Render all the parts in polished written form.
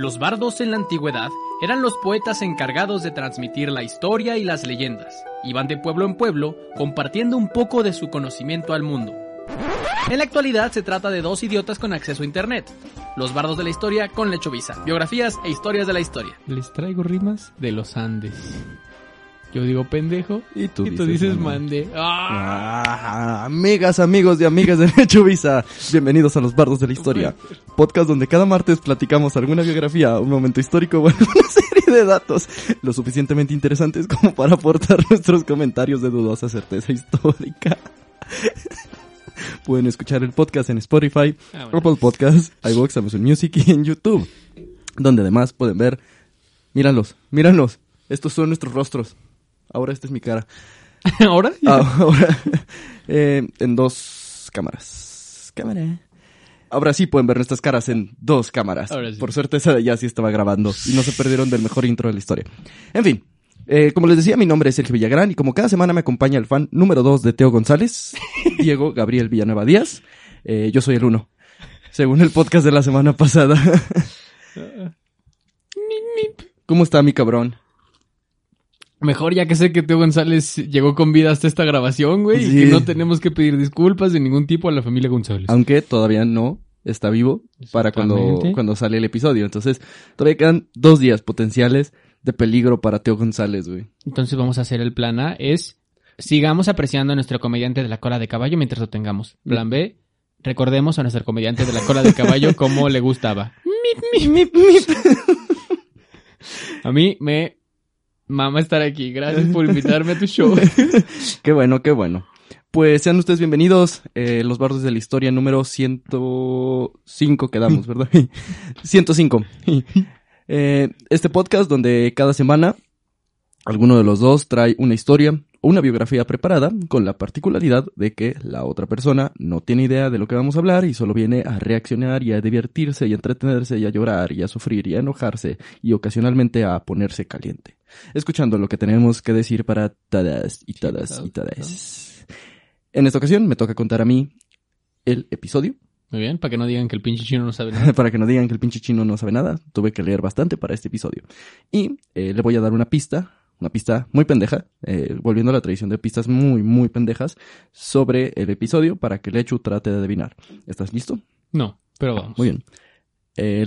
Los bardos en la antigüedad eran los poetas encargados de transmitir la historia y las leyendas. Iban de pueblo en pueblo, compartiendo un poco de su conocimiento al mundo. En la actualidad se trata de dos idiotas con acceso a internet. Los bardos de la historia con Mechuvisa. Biografías e historias de la historia. Les traigo rimas de los Andes. Yo digo pendejo y tú dices mande. ¡Ah! Amigas, amigos y amigas de Mechuvisa, bienvenidos a Los Bardos de la Historia, podcast donde cada martes platicamos alguna biografía, un momento histórico o alguna serie de datos lo suficientemente interesantes como para aportar nuestros comentarios de dudosa certeza histórica. Pueden escuchar el podcast en Spotify, Apple Podcast, iVoox, Amazon Music y en YouTube, donde además pueden ver, míralos, estos son nuestros rostros. Ahora esta es mi cara. ¿Ahora? Ahora. En dos cámaras. Ahora sí pueden ver nuestras caras en dos cámaras. Sí. Por suerte esa ya sí estaba grabando y no se perdieron del mejor intro de la historia. En fin, como les decía, mi nombre es Sergio Villagrán y como cada semana me acompaña el fan número 2 de Teo González, Diego Gabriel Villanueva Díaz. Yo soy el 1, según el podcast de la semana pasada. ¿Cómo está mi cabrón? Mejor ya que sé que Teo González llegó con vida hasta esta grabación, güey, sí. Y que no tenemos que pedir disculpas de ningún tipo a la familia González. Aunque todavía no está vivo para cuando sale el episodio. Entonces, todavía quedan 2 días potenciales de peligro para Teo González, güey. Entonces vamos a hacer el plan A, es sigamos apreciando a nuestro comediante de la cola de caballo mientras lo tengamos. Plan B, recordemos a nuestro comediante de la cola de caballo como le gustaba. A mí me... Mamá estar aquí, gracias por invitarme a tu show. Qué bueno. Pues sean ustedes bienvenidos, Los Bardos de la Historia número 105 quedamos, ¿verdad? 105. Este podcast donde cada semana alguno de los dos trae una historia o una biografía preparada con la particularidad de que la otra persona no tiene idea de lo que vamos a hablar y solo viene a reaccionar y a divertirse y a entretenerse y a llorar y a sufrir y a enojarse y ocasionalmente a ponerse caliente. Escuchando lo que tenemos que decir para todas. En esta ocasión me toca contar a mí el episodio. Muy bien, para que no digan que el pinche chino no sabe nada. Tuve que leer bastante para este episodio. Y le voy a dar una pista muy pendeja, volviendo a la tradición de pistas muy, muy pendejas, sobre el episodio para que Lechu trate de adivinar. ¿Estás listo? No, pero vamos. Muy bien.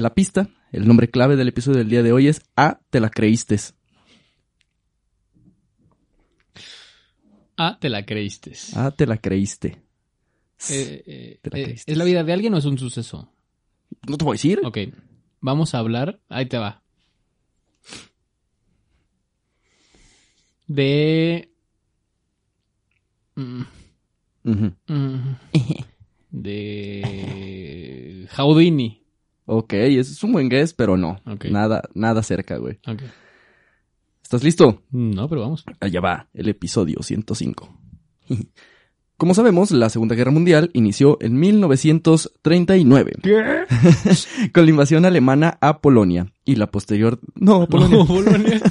La pista, el nombre clave del episodio del día de hoy es A, te la creíste. Ah, te la creíste. ¿Es la vida de alguien o es un suceso? No te voy a decir. Ok, vamos a hablar. Ahí te va. De Houdini. Ok, eso es un buen guess, pero no. Okay. Nada cerca, güey. Ok. ¿Estás listo? No, pero vamos. Allá va, el episodio 105. Como sabemos, la Segunda Guerra Mundial inició en 1939. ¿Qué? Con la invasión alemana a Polonia y la posterior... No, Polonia.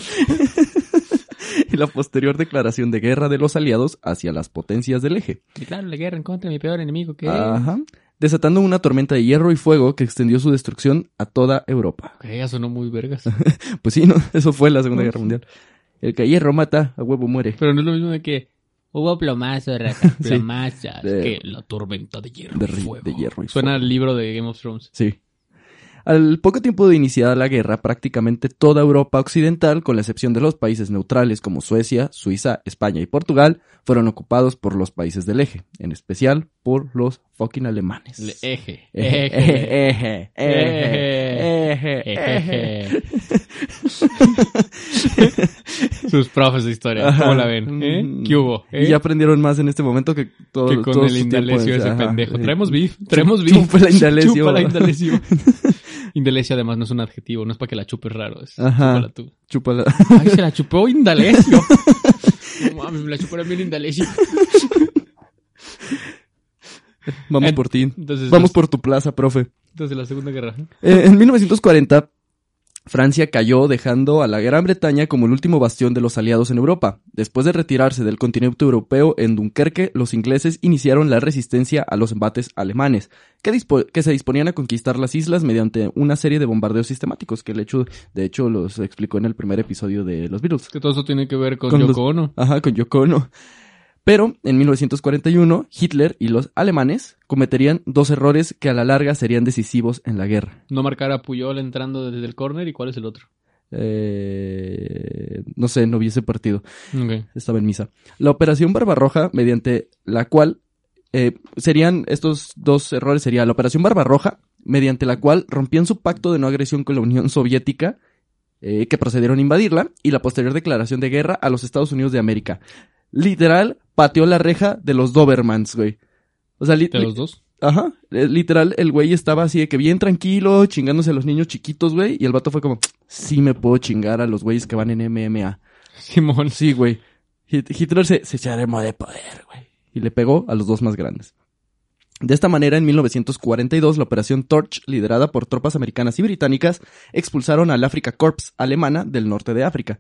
Y la posterior declaración de guerra de los aliados hacia las potencias del eje. Y claro, la guerra en contra de mi peor enemigo que... Ajá. Desatando una tormenta de hierro y fuego que extendió su destrucción a toda Europa. Ella sonó muy vergas. Pues sí, ¿no? Eso fue la Segunda Guerra Mundial. El que hierro mata, a huevo muere. Pero no es lo mismo de que hubo plomazos, raza, plomazas, que la tormenta de hierro y fuego. Suena al libro de Game of Thrones. Sí. Al poco tiempo de iniciada la guerra, prácticamente toda Europa occidental, con la excepción de los países neutrales como Suecia, Suiza, España y Portugal, fueron ocupados por los países del eje, en especial por los fucking alemanes. Eje. Sus profes de historia, ¿cómo la ven? ¿Qué hubo? Ya aprendieron más en este momento que todo el... Que con el indalecio ese pendejo. Traemos beef. Chupa la indalecio. Indalecio además no es un adjetivo, no es para que la chupes raro, es... Ajá, chúpala tú. Ay, se la chupó Indalecio. No mames, me la chuparon bien Indalecio. Vamos por ti. Entonces, vamos por tu plaza, profe. Entonces, la Segunda Guerra. En 1940, Francia cayó dejando a la Gran Bretaña como el último bastión de los aliados en Europa. Después de retirarse del continente europeo en Dunkerque, los ingleses iniciaron la resistencia a los embates alemanes, que se disponían a conquistar las islas mediante una serie de bombardeos sistemáticos, que de hecho los explicó en el primer episodio de Los Beatles. Que todo eso tiene que ver con Yoko Ono. Ajá, con Yoko Ono. Pero en 1941, Hitler y los alemanes cometerían dos errores que a la larga serían decisivos en la guerra. No marcar a Pujol entrando desde el córner, ¿y cuál es el otro? No sé, no vi ese partido. Okay. Estaba en misa. La Operación Barbarroja, mediante la cual la Operación Barbarroja, mediante la cual rompían su pacto de no agresión con la Unión Soviética, que procedieron a invadirla, y la posterior declaración de guerra a los Estados Unidos de América. Literal, pateó la reja de los Dobermans, güey. O sea, ¿de los dos? Ajá. Literal, el güey estaba así de que bien tranquilo, chingándose a los niños chiquitos, güey. Y el vato fue como, sí me puedo chingar a los güeyes que van en MMA. Simón. Sí, güey. Hitler se armó de poder, güey. Y le pegó a los dos más grandes. De esta manera, en 1942, la Operación Torch, liderada por tropas americanas y británicas, expulsaron al Afrika Korps alemana del norte de África.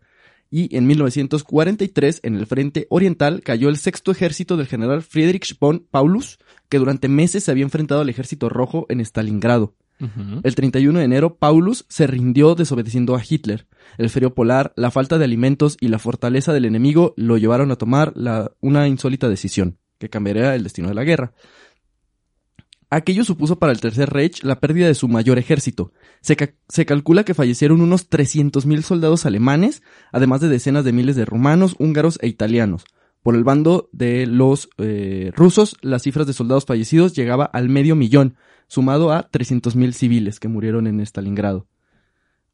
Y en 1943, en el frente oriental, cayó el sexto ejército del general Friedrich von Paulus, que durante meses se había enfrentado al ejército rojo en Stalingrado. Uh-huh. El 31 de enero, Paulus se rindió desobedeciendo a Hitler. El frío polar, la falta de alimentos y la fortaleza del enemigo lo llevaron a tomar una insólita decisión, que cambiaría el destino de la guerra. Aquello supuso para el Tercer Reich la pérdida de su mayor ejército. Se calcula que fallecieron unos 300.000 soldados alemanes, además de decenas de miles de rumanos, húngaros e italianos. Por el bando de los rusos, las cifras de soldados fallecidos llegaba al 500.000, sumado a 300.000 civiles que murieron en Stalingrado.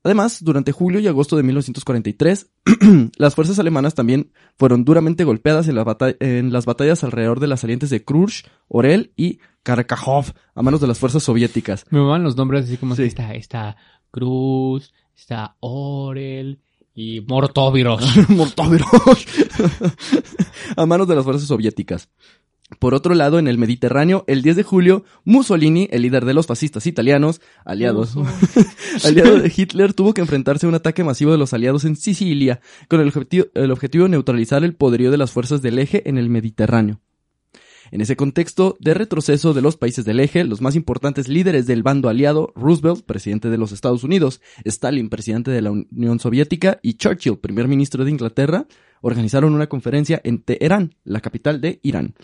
Además, durante julio y agosto de 1943, las fuerzas alemanas también fueron duramente golpeadas en las batallas alrededor de las salientes de Krush, Orel y Kharkov, a manos de las fuerzas soviéticas. Me van los nombres así como sí. Está Krush, está Orel y Mortoviros. Mortoviros. A manos de las fuerzas soviéticas. Por otro lado, en el Mediterráneo, el 10 de julio, Mussolini, el líder de los fascistas italianos, aliado de Hitler, tuvo que enfrentarse a un ataque masivo de los aliados en Sicilia, con el objetivo de neutralizar el poderío de las fuerzas del eje en el Mediterráneo. En ese contexto de retroceso de los países del eje, los más importantes líderes del bando aliado, Roosevelt, presidente de los Estados Unidos, Stalin, presidente de la Unión Soviética, y Churchill, primer ministro de Inglaterra, organizaron una conferencia en Teherán, la capital de Irán,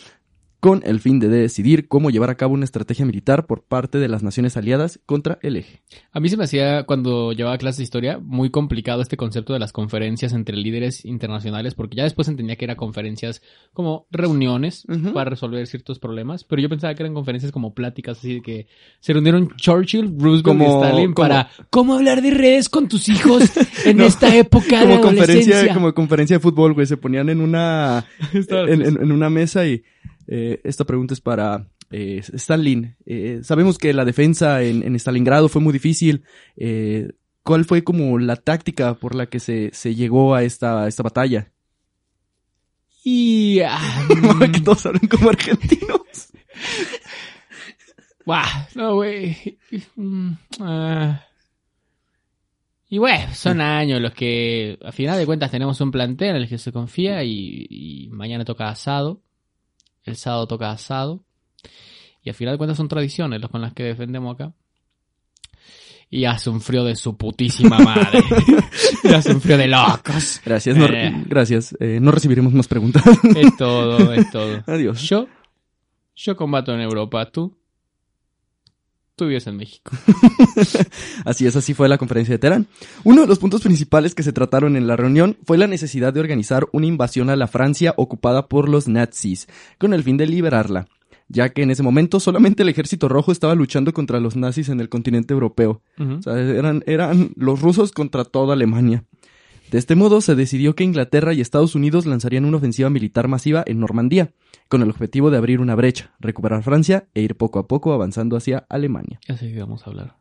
con el fin de decidir cómo llevar a cabo una estrategia militar por parte de las naciones aliadas contra el eje. A mí se me hacía, cuando llevaba clases de historia, muy complicado este concepto de las conferencias entre líderes internacionales, porque ya después entendía que eran conferencias como reuniones uh-huh. para resolver ciertos problemas, pero yo pensaba que eran conferencias como pláticas, así de que se reunieron Churchill, Roosevelt y Stalin para cómo hablar de redes con tus hijos en esta época de adolescencia. Como conferencia de fútbol, güey, se ponían en una en una mesa y... esta pregunta es para Stalin. Sabemos que la defensa en Stalingrado fue muy difícil. ¿Cuál fue como la táctica por la que se llegó a esta batalla? Y... que todos hablan como argentinos. Wow, no, güey. Y bueno, son años los que a final de cuentas tenemos un plantel en el que se confía y mañana toca asado. El sábado toca asado. Y al final de cuentas son tradiciones los con las que defendemos acá. Y hace un frío de su putísima madre. Y hace un frío de locos. Gracias, gracias. No recibiremos más preguntas. Es todo. Adiós. Yo combato en Europa. Tú vives en México. Así fue la conferencia de Teherán. Uno de los puntos principales que se trataron en la reunión fue la necesidad de organizar una invasión a la Francia ocupada por los nazis, con el fin de liberarla, ya que en ese momento solamente el Ejército Rojo estaba luchando contra los nazis en el continente europeo. Uh-huh. O sea, eran los rusos contra toda Alemania. De este modo, se decidió que Inglaterra y Estados Unidos lanzarían una ofensiva militar masiva en Normandía, con el objetivo de abrir una brecha, recuperar Francia e ir poco a poco avanzando hacia Alemania. Así que vamos a hablar.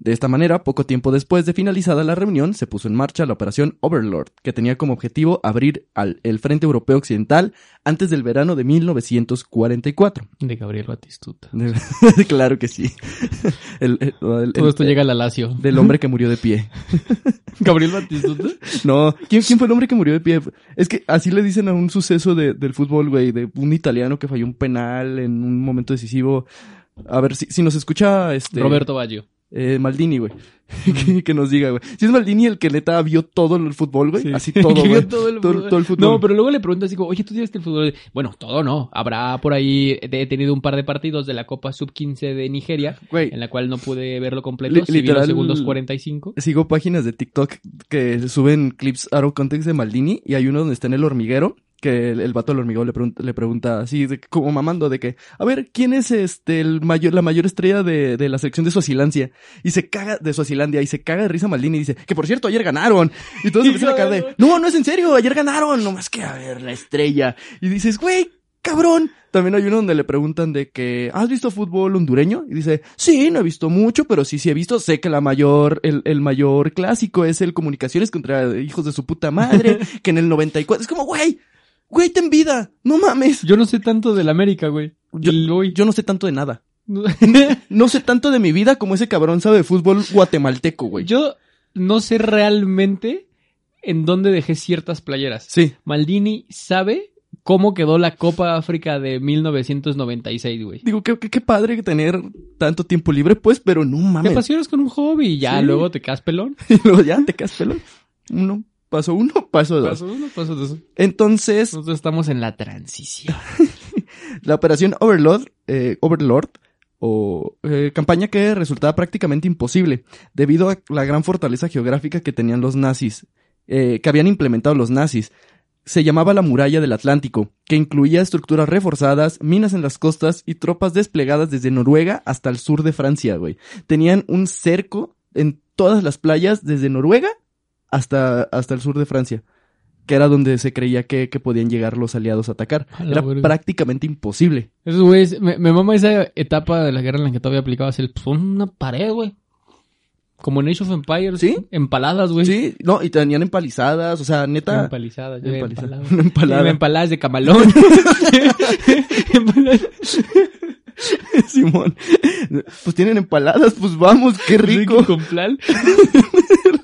De esta manera, poco tiempo después de finalizada la reunión, se puso en marcha la Operación Overlord, que tenía como objetivo abrir el Frente Europeo Occidental antes del verano de 1944. De Gabriel Batistuta. Claro que sí. Todo esto llega al Alacio. Del hombre que murió de pie. ¿Gabriel Batistuta? No. ¿Quién fue el hombre que murió de pie? Es que así le dicen a un suceso del fútbol, güey, de un italiano que falló un penal en un momento decisivo. A ver, si nos escucha... Roberto Baggio. Maldini, güey. Que nos diga, güey. Si es Maldini el que neta vio todo el fútbol, güey. Sí. Así todo, güey. Vio todo el fútbol. No, pero luego le pregunto así como, oye, ¿tú tienes el fútbol? Bueno, todo no. Habrá por ahí... He tenido un par de partidos de la Copa Sub-15 de Nigeria, güey, en la cual no pude verlo completo. Si vi los segundos 45. Sigo páginas de TikTok que suben clips out of context de Maldini y hay uno donde está en el hormiguero. Que el vato del hormigón le pregunta así, como mamando, de que, a ver, ¿quién es la mayor estrella de la selección de Suazilandia? Y se caga de Suazilandia, y se caga de risa Maldini y dice, que por cierto, ayer ganaron. Y todos empiezan a caer de, no es en serio, ayer ganaron, nomás que a ver, la estrella. Y dices, güey, cabrón. También hay uno donde le preguntan de que, ¿has visto fútbol hondureño? Y dice, sí, no he visto mucho, pero sí he visto. Sé que el mayor clásico es el Comunicaciones contra hijos de su puta madre, que en el 94, es como, güey, ten vida, no mames. Yo no sé tanto del América, güey. Yo no sé tanto de nada. No sé tanto de mi vida como ese cabrón sabe de fútbol guatemalteco, güey. Yo no sé realmente en dónde dejé ciertas playeras. Sí. Maldini sabe cómo quedó la Copa África de 1996, güey. Digo, qué padre tener tanto tiempo libre, pues, pero no mames. Te apasionas con un hobby y ya, sí. Luego te quedas pelón. Y luego ya te quedas pelón. No. Paso uno, paso dos. Entonces... Nosotros estamos en la transición. La operación Overlord, campaña que resultaba prácticamente imposible debido a la gran fortaleza geográfica que tenían los nazis, que habían implementado los nazis. Se llamaba la Muralla del Atlántico, que incluía estructuras reforzadas, minas en las costas y tropas desplegadas desde Noruega hasta el sur de Francia, güey. Tenían un cerco en todas las playas desde Noruega hasta el sur de Francia, que era donde se creía que podían llegar los aliados a atacar. Era prácticamente imposible. Eso, güey, me mama esa etapa de la guerra en la que todavía aplicabas el... Son una pared, güey. Como en Age of Empires. ¿Sí? Empaladas, güey. Sí, no, y tenían empalizadas, o sea, neta... Empalizadas, yo empaladas de camalón. Simón. Pues tienen empaladas, pues vamos, qué rico. Con plan.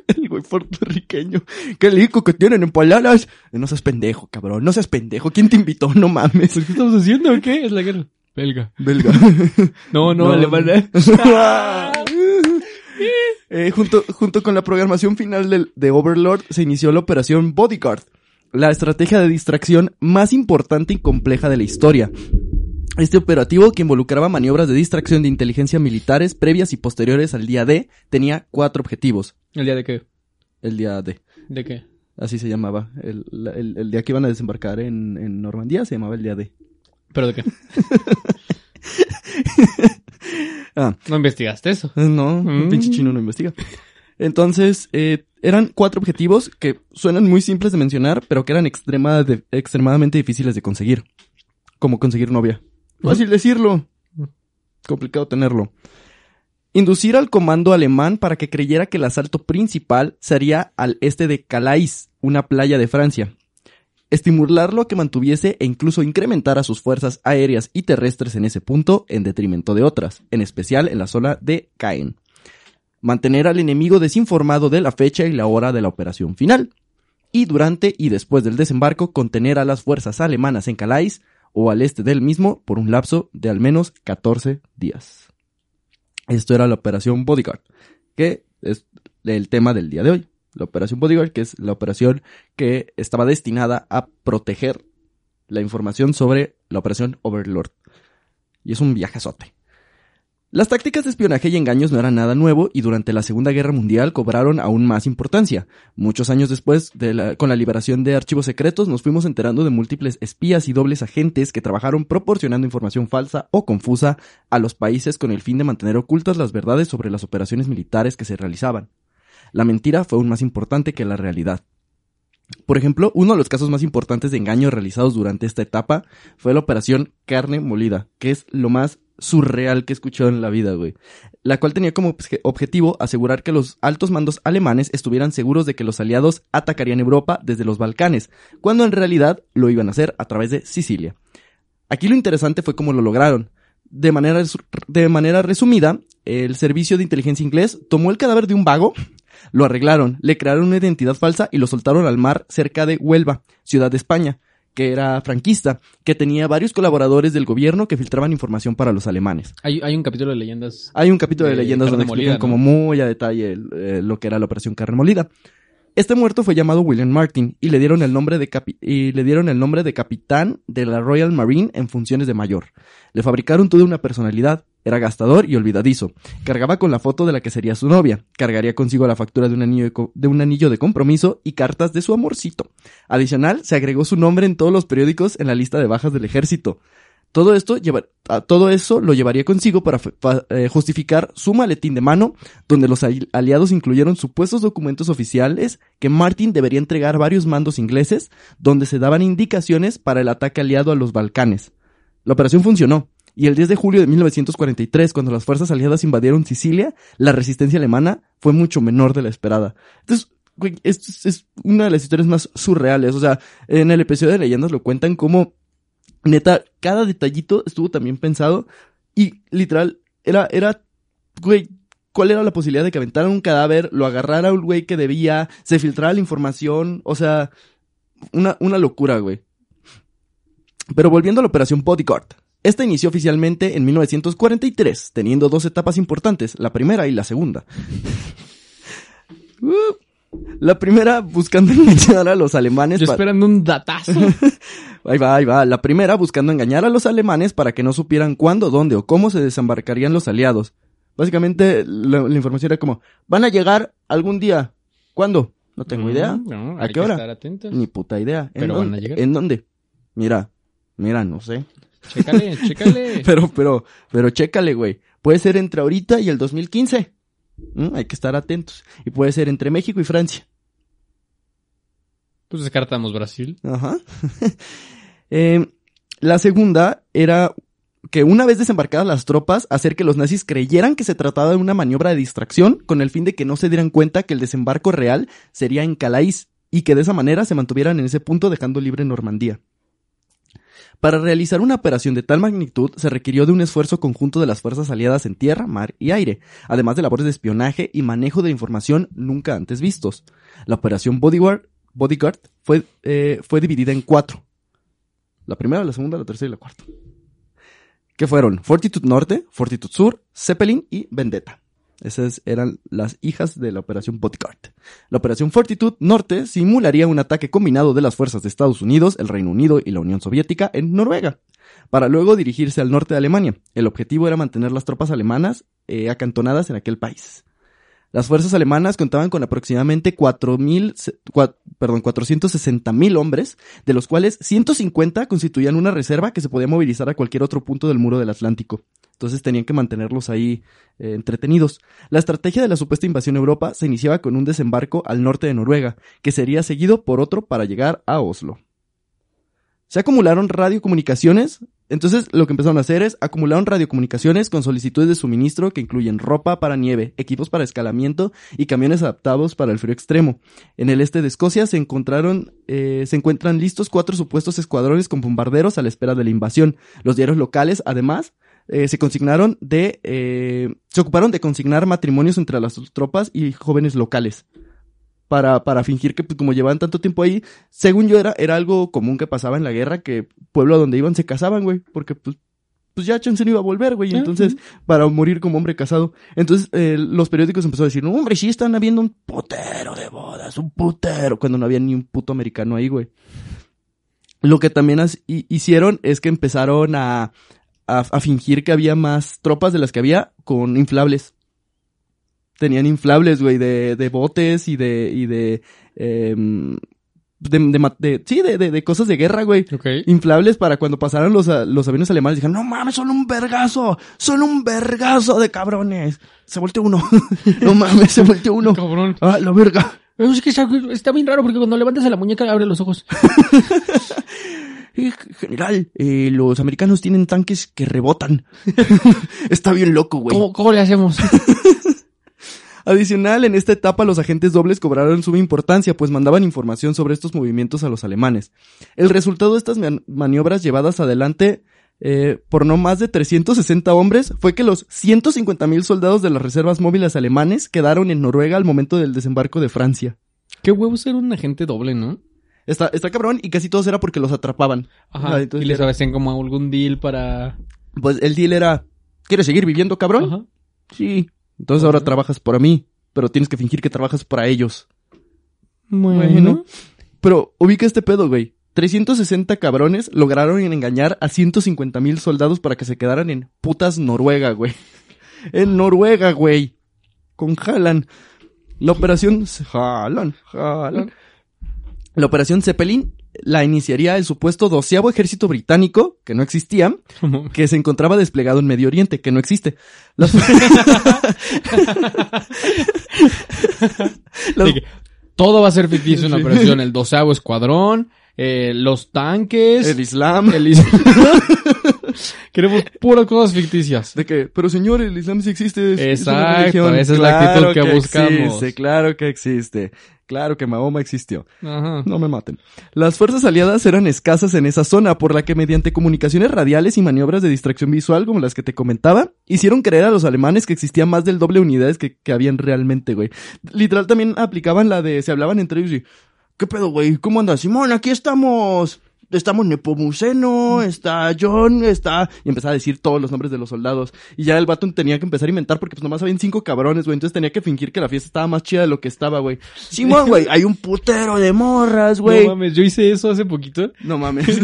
El güey puertorriqueño. Qué rico que tienen empaladas. No seas pendejo, cabrón. No seas pendejo. ¿Quién te invitó? No mames. ¿Qué estamos haciendo o qué? Es la guerra. Belga. No, alemana. Junto con la programación final de Overlord se inició la operación Bodyguard, la estrategia de distracción más importante y compleja de la historia. Este operativo, que involucraba maniobras de distracción de inteligencia militares previas y posteriores al día D, tenía 4 objetivos. ¿El día de qué? El día D. ¿De qué? Así se llamaba. El día que iban a desembarcar en Normandía se llamaba el día D. ¿Pero de qué? Ah. ¿No investigaste eso? No, un pinche chino no investiga. Entonces, eran 4 objetivos que suenan muy simples de mencionar, pero que eran extremadamente difíciles de conseguir. Como conseguir novia. Fácil decirlo, complicado tenerlo. Inducir al comando alemán para que creyera que el asalto principal sería al este de Calais, una playa de Francia. Estimularlo a que mantuviese e incluso incrementara sus fuerzas aéreas y terrestres en ese punto en detrimento de otras, en especial en la zona de Caen. Mantener al enemigo desinformado de la fecha y la hora de la operación final. Y durante y después del desembarco, contener a las fuerzas alemanas en Calais o al este del mismo por un lapso de al menos 14 días. Esto era la operación Bodyguard, que es el tema del día de hoy. La operación Bodyguard, que es la operación que estaba destinada a proteger la información sobre la operación Overlord. Y es un viajazote. Las tácticas de espionaje y engaños no eran nada nuevo y durante la Segunda Guerra Mundial cobraron aún más importancia. Muchos años después, con la liberación de archivos secretos, nos fuimos enterando de múltiples espías y dobles agentes que trabajaron proporcionando información falsa o confusa a los países con el fin de mantener ocultas las verdades sobre las operaciones militares que se realizaban. La mentira fue aún más importante que la realidad. Por ejemplo, uno de los casos más importantes de engaños realizados durante esta etapa fue la operación Carne Molida, que es lo más surreal que he escuchado en la vida, güey. La cual tenía como objetivo asegurar que los altos mandos alemanes estuvieran seguros de que los aliados atacarían Europa desde los Balcanes, cuando en realidad lo iban a hacer a través de Sicilia. Aquí lo interesante fue cómo lo lograron. De manera resumida, el servicio de inteligencia inglés tomó el cadáver de un vago, lo arreglaron, le crearon una identidad falsa y lo soltaron al mar cerca de Huelva, ciudad de España, que era franquista, que tenía varios colaboradores del gobierno que filtraban información para los alemanes. Hay un capítulo de leyendas. Hay un capítulo de leyendas donde explican, ¿no?, como muy a detalle lo que era la Operación Carne Molida. Este muerto fue llamado William Martin y le dieron el nombre de capitán de la Royal Marine en funciones de mayor. Le fabricaron toda una personalidad. Era gastador y olvidadizo. Cargaba con la foto de la que sería su novia. Cargaría consigo la factura de un anillo de compromiso y cartas de su amorcito. Adicional, se agregó su nombre en todos los periódicos en la lista de bajas del ejército. Todo eso lo llevaría consigo para justificar su maletín de mano, donde los aliados incluyeron supuestos documentos oficiales que Martin debería entregar a varios mandos ingleses, donde se daban indicaciones para el ataque aliado a los Balcanes. La operación funcionó. Y el 10 de julio de 1943, cuando las fuerzas aliadas invadieron Sicilia, la resistencia alemana fue mucho menor de la esperada. Entonces, güey, es una de las historias más surreales. O sea, en el episodio de Leyendas lo cuentan como, neta, cada detallito estuvo también pensado. Y, literal, güey, ¿cuál era la posibilidad de que aventaran un cadáver, lo agarrara un güey que debía, se filtrara la información? O sea, una locura, güey. Pero volviendo a la Operación Bodyguard. Esta inició oficialmente en 1943, teniendo dos etapas importantes, la primera y la segunda. La primera buscando engañar a los alemanes. Yo esperando un datazo. Ahí va. La primera buscando engañar a los alemanes para que no supieran cuándo, dónde o cómo se desembarcarían los aliados. Básicamente la información era como, van a llegar algún día. ¿Cuándo? No tengo idea. No, ¿a qué hora? Estar atentos. Ni puta idea. Pero van a llegar. ¿En dónde? Mira, no sé. Chécale. Pero chécale, güey. Puede ser entre ahorita y el 2015. Hay que estar atentos. Y puede ser entre México y Francia. Pues descartamos Brasil. Ajá. La segunda era que una vez desembarcadas las tropas, hacer que los nazis creyeran que se trataba de una maniobra de distracción con el fin de que no se dieran cuenta que el desembarco real sería en Calais y que de esa manera se mantuvieran en ese punto dejando libre Normandía. Para realizar una operación de tal magnitud se requirió de un esfuerzo conjunto de las fuerzas aliadas en tierra, mar y aire, además de labores de espionaje y manejo de información nunca antes vistos. La operación Bodyguard fue dividida en cuatro. La primera, la segunda, la tercera y la cuarta. Que fueron Fortitude Norte, Fortitude Sur, Zeppelin y Vendetta. Esas eran las hijas de la Operación Bodyguard. La Operación Fortitude Norte simularía un ataque combinado de las fuerzas de Estados Unidos, el Reino Unido y la Unión Soviética en Noruega, para luego dirigirse al norte de Alemania. El objetivo era mantener las tropas alemanas acantonadas en aquel país. Las fuerzas alemanas contaban con aproximadamente 460.000 hombres, de los cuales 150 constituían una reserva que se podía movilizar a cualquier otro punto del muro del Atlántico. Entonces tenían que mantenerlos ahí entretenidos. La estrategia de la supuesta invasión a Europa se iniciaba con un desembarco al norte de Noruega, que sería seguido por otro para llegar a Oslo. Se acumularon radiocomunicaciones. Entonces lo que empezaron a hacer es acumularon radiocomunicaciones con solicitudes de suministro que incluyen ropa para nieve, equipos para escalamiento y camiones adaptados para el frío extremo. En el este de Escocia se encuentran listos 4 supuestos escuadrones con bombarderos a la espera de la invasión. Los diarios locales, además, se ocuparon de consignar matrimonios entre las tropas y jóvenes locales. Para fingir que, pues, como llevaban tanto tiempo ahí, según yo era algo común que pasaba en la guerra, que pueblo a donde iban se casaban, güey, porque pues ya Chansen iba a volver, güey, entonces, para morir como hombre casado. Entonces, los periódicos empezaron a decir, no, hombre, sí están habiendo un putero de bodas, cuando no había ni un puto americano ahí, güey. Lo que también hicieron es que empezaron a fingir que había más tropas de las que había con inflables. Tenían inflables, güey, de botes y de cosas de guerra, güey. Okay. Inflables para cuando pasaran los aviones alemanes. Dijeron, no mames, son un vergazo de cabrones. Se volteó uno. No mames, se volteó uno. Cabrón. Ah, la verga. Es que está bien raro porque cuando levantas a la muñeca abre los ojos. general, los americanos tienen tanques que rebotan. Está bien loco, güey. ¿Cómo le hacemos? Adicional, en esta etapa los agentes dobles cobraron suma importancia, pues mandaban información sobre estos movimientos a los alemanes. El resultado de estas maniobras llevadas adelante por no más de 360 hombres fue que los 150.000 soldados de las reservas móviles alemanes quedaron en Noruega al momento del desembarco de Francia. Qué huevo ser un agente doble, ¿no? Está cabrón, y casi todos era porque los atrapaban. Ajá, entonces, y les hacían como algún deal para... Pues el deal era, ¿quieres seguir viviendo, cabrón? Ajá. Sí. Entonces ahora trabajas para mí, pero tienes que fingir que trabajas para ellos. Bueno. Pero ubica este pedo, güey. 360 cabrones lograron engañar a 150.000 soldados para que se quedaran en putas Noruega, güey. En Noruega, güey. Con Jalan. La operación... Jalan. La operación Zeppelin la iniciaría el supuesto 12º ejército británico, que no existía, que se encontraba desplegado en Medio Oriente, que no existe. Todo va a ser ficticio en la operación. El 12º escuadrón, los tanques... El Islam. Queremos puras cosas ficticias. De que, pero señor, el Islam sí existe. Exacto, esa es la actitud que buscamos. Sí, claro que existe. Claro que Mahoma existió. Ajá. No me maten. Las fuerzas aliadas eran escasas en esa zona, por la que mediante comunicaciones radiales y maniobras de distracción visual como las que te comentaba, hicieron creer a los alemanes que existían más del doble unidades que habían realmente, güey. Literal también aplicaban la de, se hablaban entre ellos y, ¿qué pedo, güey? ¿Cómo andas? Simón, aquí estamos. Estamos Nepomuceno, está John, está... Y empezaba a decir todos los nombres de los soldados. Y ya el vato tenía que empezar a inventar porque pues nomás habían 5 cabrones, güey. Entonces tenía que fingir que la fiesta estaba más chida de lo que estaba, güey. Simón, güey, hay un putero de morras, güey. No mames, yo hice eso hace poquito. No mames.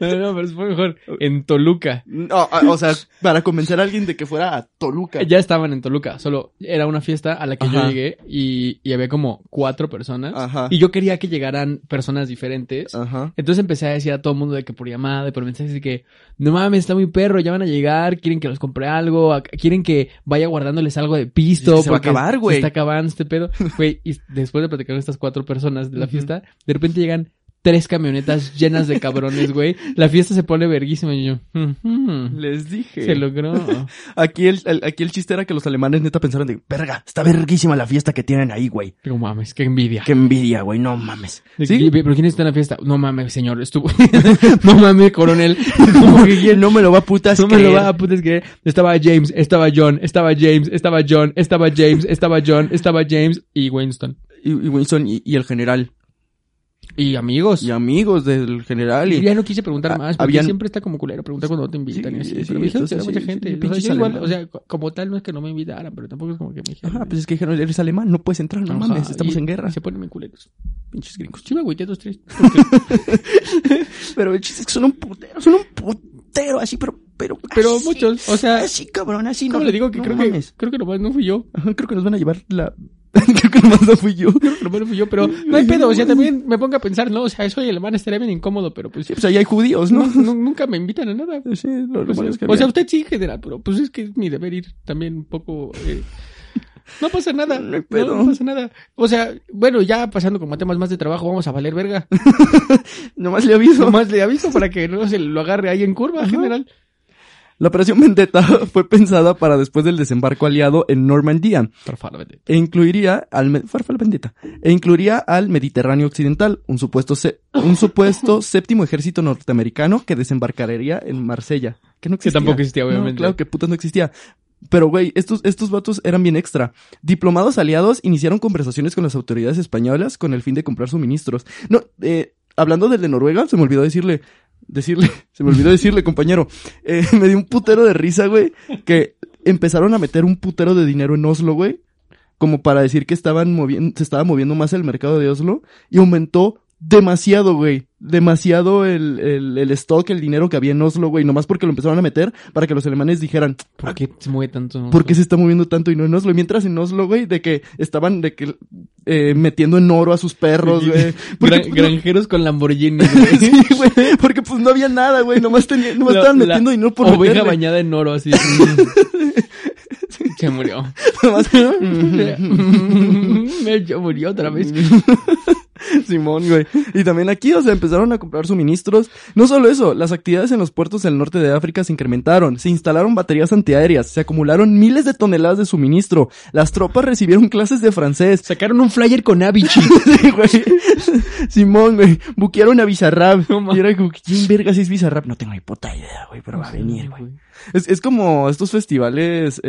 No, pero es mejor. En Toluca. No, o sea, para convencer a alguien de que fuera a Toluca. Ya estaban en Toluca, solo era una fiesta a la que yo llegué y había como 4 personas. Ajá. Y yo quería que llegaran personas diferentes. Ajá. Entonces empecé a decir a todo el mundo de que por llamada, de por mensajes, de que no mames, está muy perro, ya van a llegar, quieren que los compre algo, quieren que vaya guardándoles algo de pisto. Se va a acabar, güey. Se está acabando este pedo. Güey, y después de platicar con estas 4 personas de la fiesta, de repente llegan 3 camionetas llenas de cabrones, güey. La fiesta se pone verguísima y yo... Les dije. Se logró. Aquí el chiste era que los alemanes neta pensaron de... Verga, está verguísima la fiesta que tienen ahí, güey. No mames, qué envidia. Qué envidia, güey, no mames. ¿Sí? ¿Pero quién está en la fiesta? No mames, señor, estuvo... No mames, coronel. No me lo va a putas creer. Estaba James, estaba John, estaba James, estaba John, estaba James, estaba John, estaba James y Winston. Y Winston y el general. Y amigos del general. Y ya no quise preguntar más, porque siempre está como culero preguntar cuando te invitan. Pero me dijeron que era mucha gente. O sea, como tal no es que no me invitaran, pero tampoco es como que me dijeron. Pues es que dijeron, eres alemán, no puedes entrar, no mames, estamos en guerra. Se ponen bien culeros. Pinches gringos. Chiva, güey, 2, 3. Pero el chiste es que son un putero, así, pero así, muchos, o sea. Así, cabrón, así no. ¿Cómo le digo que no creo que nomás no fui yo? Creo que nos van a llevar la... Creo que nomás no fui yo, pero no hay pedo, o sea, también me pongo a pensar, ¿no? O sea, soy alemán, estaría bien incómodo, pero pues... Sí, pues ahí hay judíos, ¿no? Nunca me invitan a nada. Sí, no, pues, es que o sea, usted sí, general, pero pues es que es mi deber ir también un poco... No pasa nada, no pasa nada. O sea, bueno, ya pasando como a temas más de trabajo, vamos a valer verga. Nomás le aviso para que no se lo agarre ahí en curva, general. La operación Vendetta fue pensada para después del desembarco aliado en Normandía. E incluiría al Mediterráneo Occidental, un supuesto 7º ejército norteamericano que desembarcaría en Marsella. Que no existía. Que tampoco existía, obviamente. No, claro que putas no existía. Pero, güey, estos vatos eran bien extra. Diplomados aliados iniciaron conversaciones con las autoridades españolas con el fin de comprar suministros. No, hablando del de Noruega, se me olvidó decirle, compañero. Me dio un putero de risa, güey, que empezaron a meter un putero de dinero en Oslo, güey, como para decir que se estaba moviendo más el mercado de Oslo, y aumentó demasiado, güey. Demasiado el stock, el dinero que había en Oslo, güey. Nomás porque lo empezaron a meter para que los alemanes dijeran... ¿Por qué se mueve tanto en Oslo? ¿Por qué se está moviendo tanto y no en Oslo? Y mientras en Oslo, güey, de que estaban metiendo en oro a sus perros, güey. Granjeros con Lamborghini, güey. Sí, güey. Porque pues no había nada, güey. Nomás estaban metiendo dinero por meterle. Oveja bañada en oro, así. Se murió. Nomás... Se murió otra vez. Simón, güey. Y también aquí, o sea, empezaron a comprar suministros. No solo eso, las actividades en los puertos del norte de África se incrementaron. Se instalaron baterías antiaéreas. Se acumularon miles de toneladas de suministro. Las tropas recibieron clases de francés. Sacaron un flyer con Avicii. Sí, güey. Simón, güey. Buquearon a Bizarrap. No, y era como, ¿quién vergas es Bizarrap? No tengo ni puta idea, güey, pero va a venir, güey. Es como estos festivales,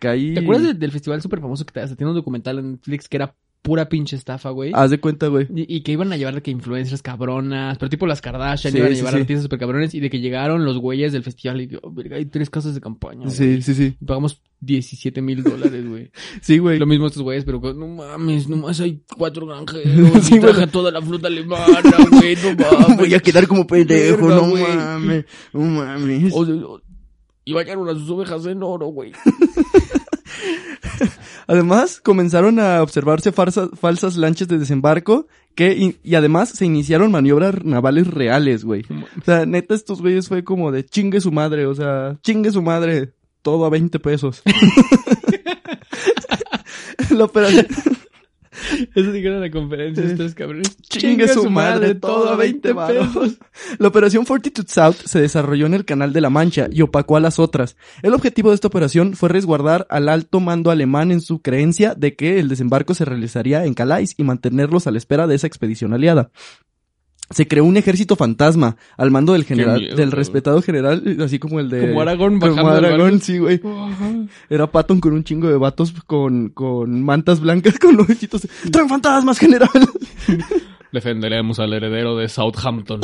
que hay... ¿Te acuerdas del festival súper famoso que tiene un documental en Netflix que era pura pinche estafa, güey? Haz de cuenta, güey. Y que iban a llevar de que influencias cabronas, pero tipo las Kardashian, sí, iban a llevar artistas súper cabrones, y de que llegaron los güeyes del festival y digo, verga, hay 3 casas de campaña. Sí, güey. Sí, sí. Pagamos $17,000, güey. Sí, güey. Lo mismo estos güeyes, pero no mames, nomás hay 4 granjeros, sí, y traje a toda la flota alemana, güey, no mames. Voy a quedar como pendejo, verga, no güey. Mames, no mames. Y bañaron a sus ovejas en oro, güey. Además, comenzaron a observarse falsas lanchas de desembarco y además se iniciaron maniobras navales reales, güey. O sea, neta, estos güeyes fue como de chingue su madre, o sea, chingue su madre, todo a $20. La operación... Eso dijeron en la conferencia, estos cabrones. Chingue su madre, todo a $20. La operación Fortitude South se desarrolló en el Canal de la Mancha y opacó a las otras. El objetivo de esta operación fue resguardar al alto mando alemán en su creencia de que el desembarco se realizaría en Calais y mantenerlos a la espera de esa expedición aliada. Se creó un ejército fantasma al mando del general, miedo, del respetado general, así como el de... Como Aragón bajando. Como Aragón, sí, güey. Uh-huh. Era Patton con un chingo de vatos con mantas blancas, con los ojitos. ¡Traen fantasmas, general! Defenderemos al heredero de Southampton.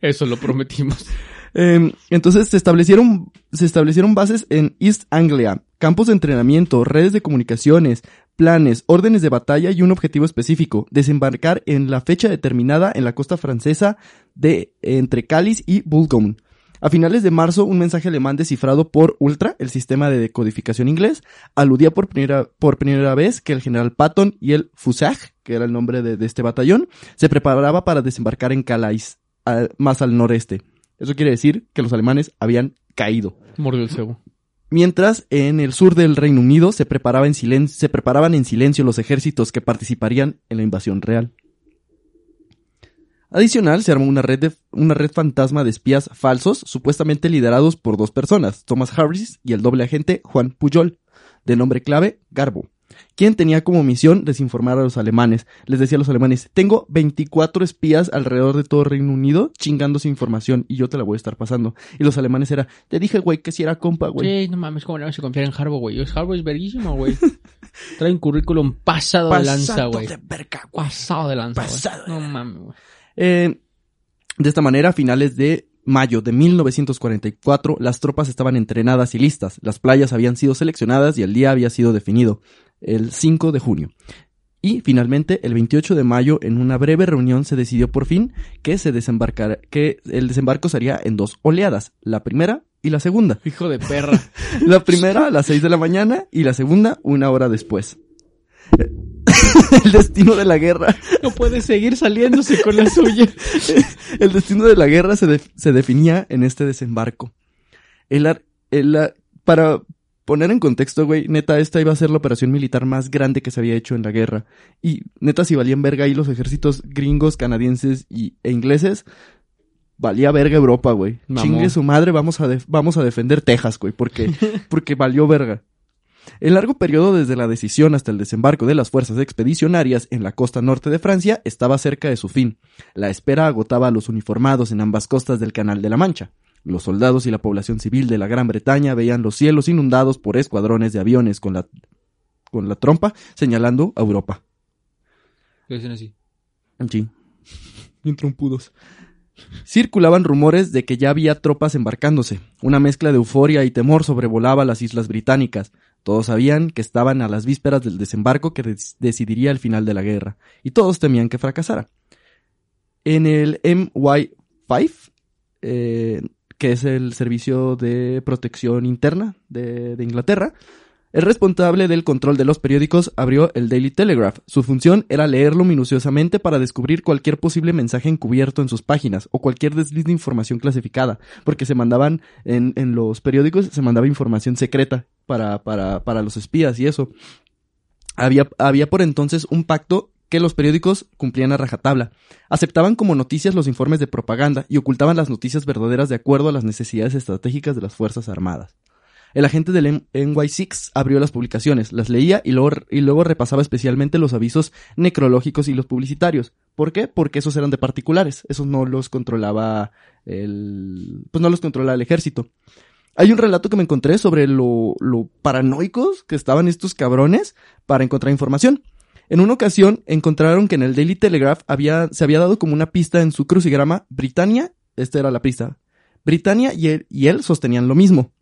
Eso lo prometimos. Entonces se establecieron bases en East Anglia, campos de entrenamiento, redes de comunicaciones, planes, órdenes de batalla y un objetivo específico: desembarcar en la fecha determinada en la costa francesa de entre Calais y Boulogne. A finales de marzo, un mensaje alemán descifrado por Ultra, el sistema de decodificación inglés, aludía por primera vez que el general Patton y el Fusach, que era el nombre de este batallón, se preparaba para desembarcar en Calais, más al noreste. Eso quiere decir que los alemanes habían caído. Mordió el cebo. Mientras, en el sur del Reino Unido se preparaban en silencio los ejércitos que participarían en la invasión real. Adicional, se armó una red fantasma de espías falsos, supuestamente liderados por 2 personas, Thomas Harris y el doble agente Juan Pujol, de nombre clave Garbo, quien tenía como misión desinformar a los alemanes. Les decía a los alemanes: tengo 24 espías alrededor de todo Reino Unido chingando su información y yo te la voy a estar pasando. Y los alemanes era: te dije, güey, que si era compa, güey. Sí, no mames, cómo le vas a confiar en Harbo, güey. Harbo es verguísimo, güey. Trae un currículum pasado de lanza, güey. No mames, güey. De esta manera, a finales de mayo de 1944, las tropas estaban entrenadas y listas. Las playas habían sido seleccionadas y el día había sido definido, el 5 de junio. Y finalmente, el 28 de mayo, en una breve reunión, se decidió por fin que el desembarco sería en 2 oleadas, la primera y la segunda. Hijo de perra. La primera a las 6 de la mañana y la segunda 1 hora después. El destino de la guerra... No puede seguir saliéndose con la suya. El destino de la guerra se definía en este desembarco. Para poner en contexto, güey, neta, esta iba a ser la operación militar más grande que se había hecho en la guerra. Y neta, si valían verga ahí los ejércitos gringos, canadienses e ingleses, valía verga Europa, güey. Chingue su madre, vamos a defender Texas, güey, porque valió verga. El largo periodo desde la decisión hasta el desembarco de las fuerzas expedicionarias en la costa norte de Francia estaba cerca de su fin. La espera agotaba a los uniformados en ambas costas del Canal de la Mancha. Los soldados y la población civil de la Gran Bretaña veían los cielos inundados por escuadrones de aviones con la trompa señalando a Europa. ¿Qué dicen así? Sí. Bien trompudos. Circulaban rumores de que ya había tropas embarcándose. Una mezcla de euforia y temor sobrevolaba las islas británicas. Todos sabían que estaban a las vísperas del desembarco que decidiría el final de la guerra, y todos temían que fracasara. En el MI5, que es el Servicio de Protección Interna de Inglaterra, el responsable del control de los periódicos abrió el Daily Telegraph. Su función era leerlo minuciosamente para descubrir cualquier posible mensaje encubierto en sus páginas o cualquier desliz de información clasificada, porque se mandaban en los periódicos, se mandaba información secreta para los espías y eso. Había por entonces un pacto que los periódicos cumplían a rajatabla. Aceptaban como noticias los informes de propaganda y ocultaban las noticias verdaderas de acuerdo a las necesidades estratégicas de las Fuerzas Armadas. El agente del NY6 abrió las publicaciones, las leía y luego repasaba especialmente los avisos necrológicos y los publicitarios. ¿Por qué? Porque esos eran de particulares, esos no los controlaba el ejército. Hay un relato que me encontré sobre lo paranoicos que estaban estos cabrones para encontrar información. En una ocasión encontraron que en el Daily Telegraph se había dado como una pista en su crucigrama Britannia, esta era la pista, Britannia y él sostenían lo mismo.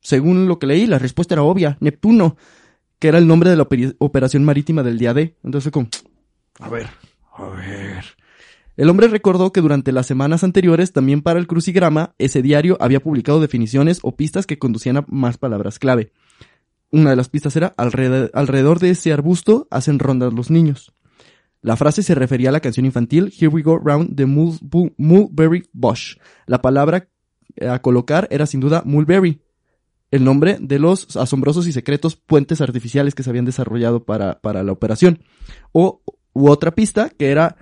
Según lo que leí, la respuesta era obvia, Neptuno, que era el nombre de la operación marítima del día D. Entonces como, a ver. El hombre recordó que durante las semanas anteriores, también para el crucigrama, ese diario había publicado definiciones o pistas que conducían a más palabras clave. Una de las pistas era, alrededor de ese arbusto hacen rondas los niños. La frase se refería a la canción infantil Here We Go Round the Mulberry Bush. La palabra a colocar era sin duda Mulberry, el nombre de los asombrosos y secretos puentes artificiales que se habían desarrollado para la operación. U otra pista que era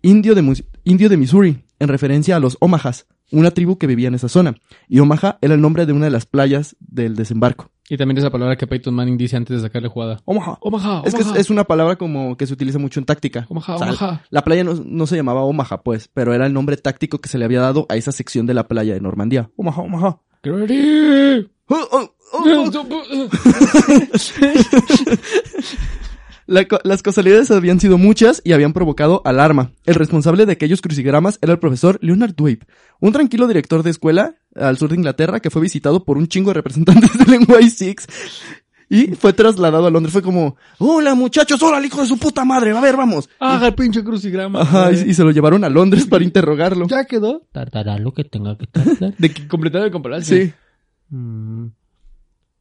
Indio de Missouri, en referencia a los Omahas, una tribu que vivía en esa zona. Y Omaha era el nombre de una de las playas del desembarco. Y también esa palabra que Peyton Manning dice antes de sacarle jugada. Omaha. Omaha. Es que es una palabra como que se utiliza mucho en táctica. Omaha, o sea, Omaha. La playa no se llamaba Omaha, pues, pero era el nombre táctico que se le había dado a esa sección de la playa de Normandía. Omaha, Omaha. Las casualidades habían sido muchas y habían provocado alarma. El responsable de aquellos crucigramas era el profesor Leonard Dweeb, un tranquilo director de escuela al sur de Inglaterra que fue visitado por un chingo de representantes del NY6 y fue trasladado a Londres. Fue como, hola muchachos, hola hijo de su puta madre, a ver, vamos. Haga el pinche crucigrama. Ajá, y se lo llevaron a Londres para interrogarlo. Ya quedó. Tardará lo que tenga que tardar. De que completar el comparación. Sí.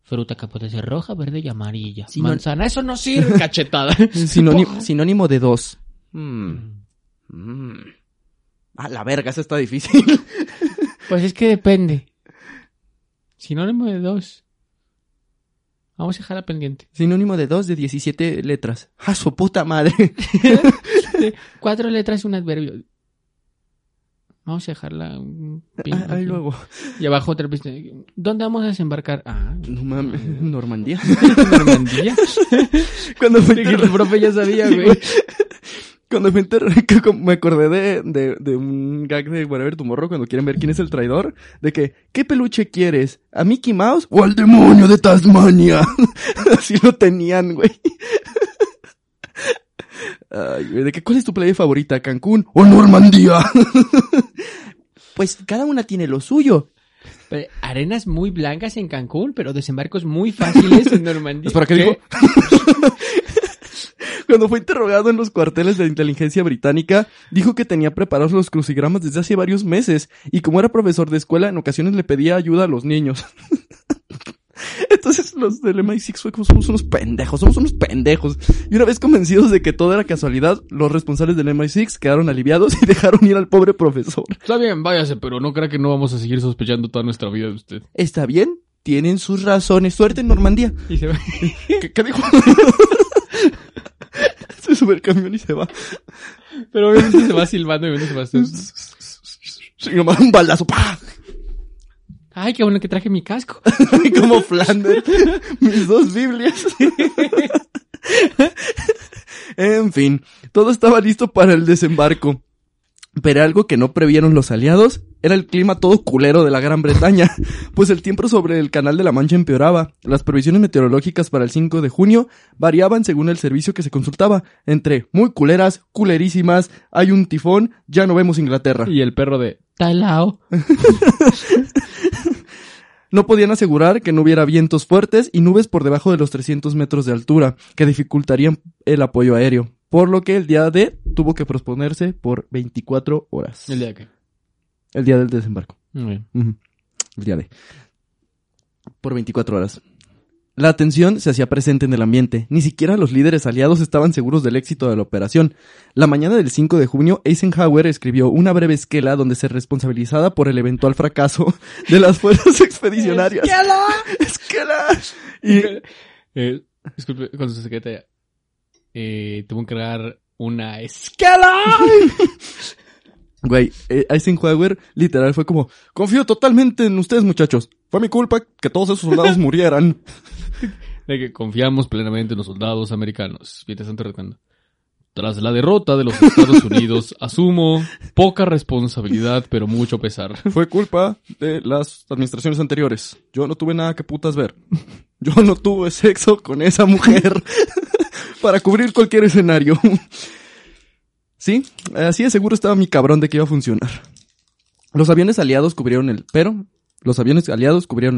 Fruta que puede ser roja, verde y amarilla. Manzana, eso no sirve. Cachetada. Sinónimo de dos. A la verga, eso está difícil. Pues es que depende. Sinónimo de dos. Vamos a dejar la pendiente. Sinónimo de dos de 17 letras. ¡Ah, su puta madre! 4 letras es un adverbio. Vamos a dejarla... Ahí luego. Y abajo otra pista. ¿Dónde vamos a desembarcar? Ah, no mames. Normandía. ¿Normandía? Cuando fue el profe ya sabía, güey. Cuando fue me acordé de un gag de Whatever Tomorrow, cuando quieren ver quién es el traidor. De que, ¿qué peluche quieres? ¿A Mickey Mouse o al demonio de Tasmania? Así lo tenían, güey. Ay, ¿de qué? ¿Cuál es tu playa favorita? ¿Cancún o Normandía? Pues cada una tiene lo suyo. Pero arenas muy blancas en Cancún, pero desembarcos muy fáciles en Normandía. ¿Es para qué digo? Cuando fue interrogado en los cuarteles de la inteligencia británica, dijo que tenía preparados los crucigramas desde hace varios meses y como era profesor de escuela, en ocasiones le pedía ayuda a los niños. Entonces los del MI6 somos unos pendejos. Y una vez convencidos de que todo era casualidad, los responsables del MI6 quedaron aliviados y dejaron ir al pobre profesor. Está bien, váyase, pero no crea que no vamos a seguir sospechando toda nuestra vida de usted. Está bien, tienen sus razones. Suerte en Normandía. Y se va. ¿Qué dijo? Se sube el camión y se va. Pero obviamente se va silbando y obviamente se va. Y nomás un balazo, ¡pah! Ay, qué bueno que traje mi casco. Como Flanders. Mis dos Biblias. En fin, todo estaba listo para el desembarco. Pero algo que no previeron los aliados era el clima todo culero de la Gran Bretaña, pues el tiempo sobre el Canal de la Mancha empeoraba. Las previsiones meteorológicas para el 5 de junio variaban según el servicio que se consultaba, entre muy culeras, culerísimas, hay un tifón, ya no vemos Inglaterra. Y el perro de Talao. No podían asegurar que no hubiera vientos fuertes y nubes por debajo de los 300 metros de altura, que dificultarían el apoyo aéreo. Por lo que el día D tuvo que posponerse por 24 horas. ¿El día de qué? El día del desembarco. Okay. Uh-huh. El día D. Por 24 horas. La tensión se hacía presente en el ambiente. Ni siquiera los líderes aliados estaban seguros del éxito de la operación. La mañana del 5 de junio, Eisenhower escribió una breve esquela donde se responsabilizaba por el eventual fracaso de las fuerzas expedicionarias. ¡Esquela! Y... disculpe, con su secretaria. Tuvo que encargar una escala. Güey, Eisenhower literal fue como, confío totalmente en ustedes, muchachos. Fue mi culpa que todos esos soldados murieran. De que confiamos plenamente en los soldados americanos. Bien, te están retando. Tras la derrota de los Estados Unidos, asumo poca responsabilidad, pero mucho pesar. Fue culpa de las administraciones anteriores. Yo no tuve nada que putas ver. Yo no tuve sexo con esa mujer para cubrir cualquier escenario. Sí, así de seguro estaba mi cabrón de que iba a funcionar. Los aviones aliados cubrieron el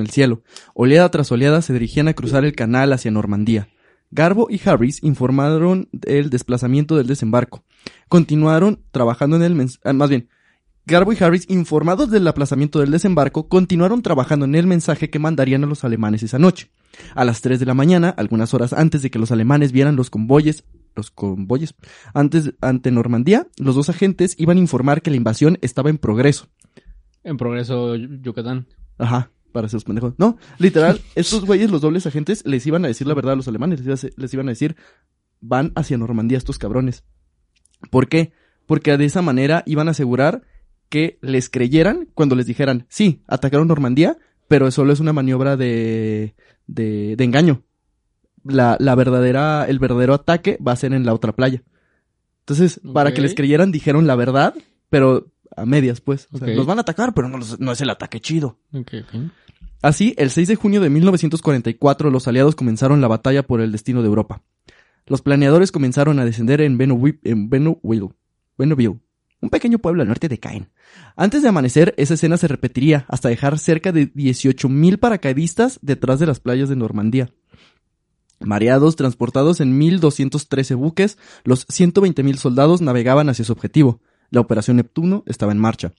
cielo. Oleada tras oleada se dirigían a cruzar el canal hacia Normandía. Garbo y Harris informaron del desplazamiento del desembarco. Garbo y Harris, informados del aplazamiento del desembarco, continuaron trabajando en el mensaje que mandarían a los alemanes esa noche. A las 3 de la mañana, algunas horas antes de que los alemanes vieran los convoyes ante Normandía, los dos agentes iban a informar que la invasión estaba en progreso. En Progreso Yucatán. Ajá. Para esos pendejos. No, literal, estos güeyes, los dobles agentes, les iban a decir la verdad a los alemanes. Les iban a decir, van hacia Normandía estos cabrones. ¿Por qué? Porque de esa manera iban a asegurar que les creyeran cuando les dijeran, sí, atacaron Normandía, pero solo es una maniobra de engaño. El verdadero ataque va a ser en la otra playa. Entonces, para que les creyeran, dijeron la verdad, pero a medias, pues. O sea, nos van a atacar, pero no es el ataque chido. Okay. Así, el 6 de junio de 1944, los aliados comenzaron la batalla por el destino de Europa. Los planeadores comenzaron a descender en Benouville, un pequeño pueblo al norte de Caen. Antes de amanecer, esa escena se repetiría hasta dejar cerca de 18,000 paracaidistas detrás de las playas de Normandía. Mareados, transportados en 1,213 buques, los 120,000 soldados navegaban hacia su objetivo. La Operación Neptuno estaba en marcha.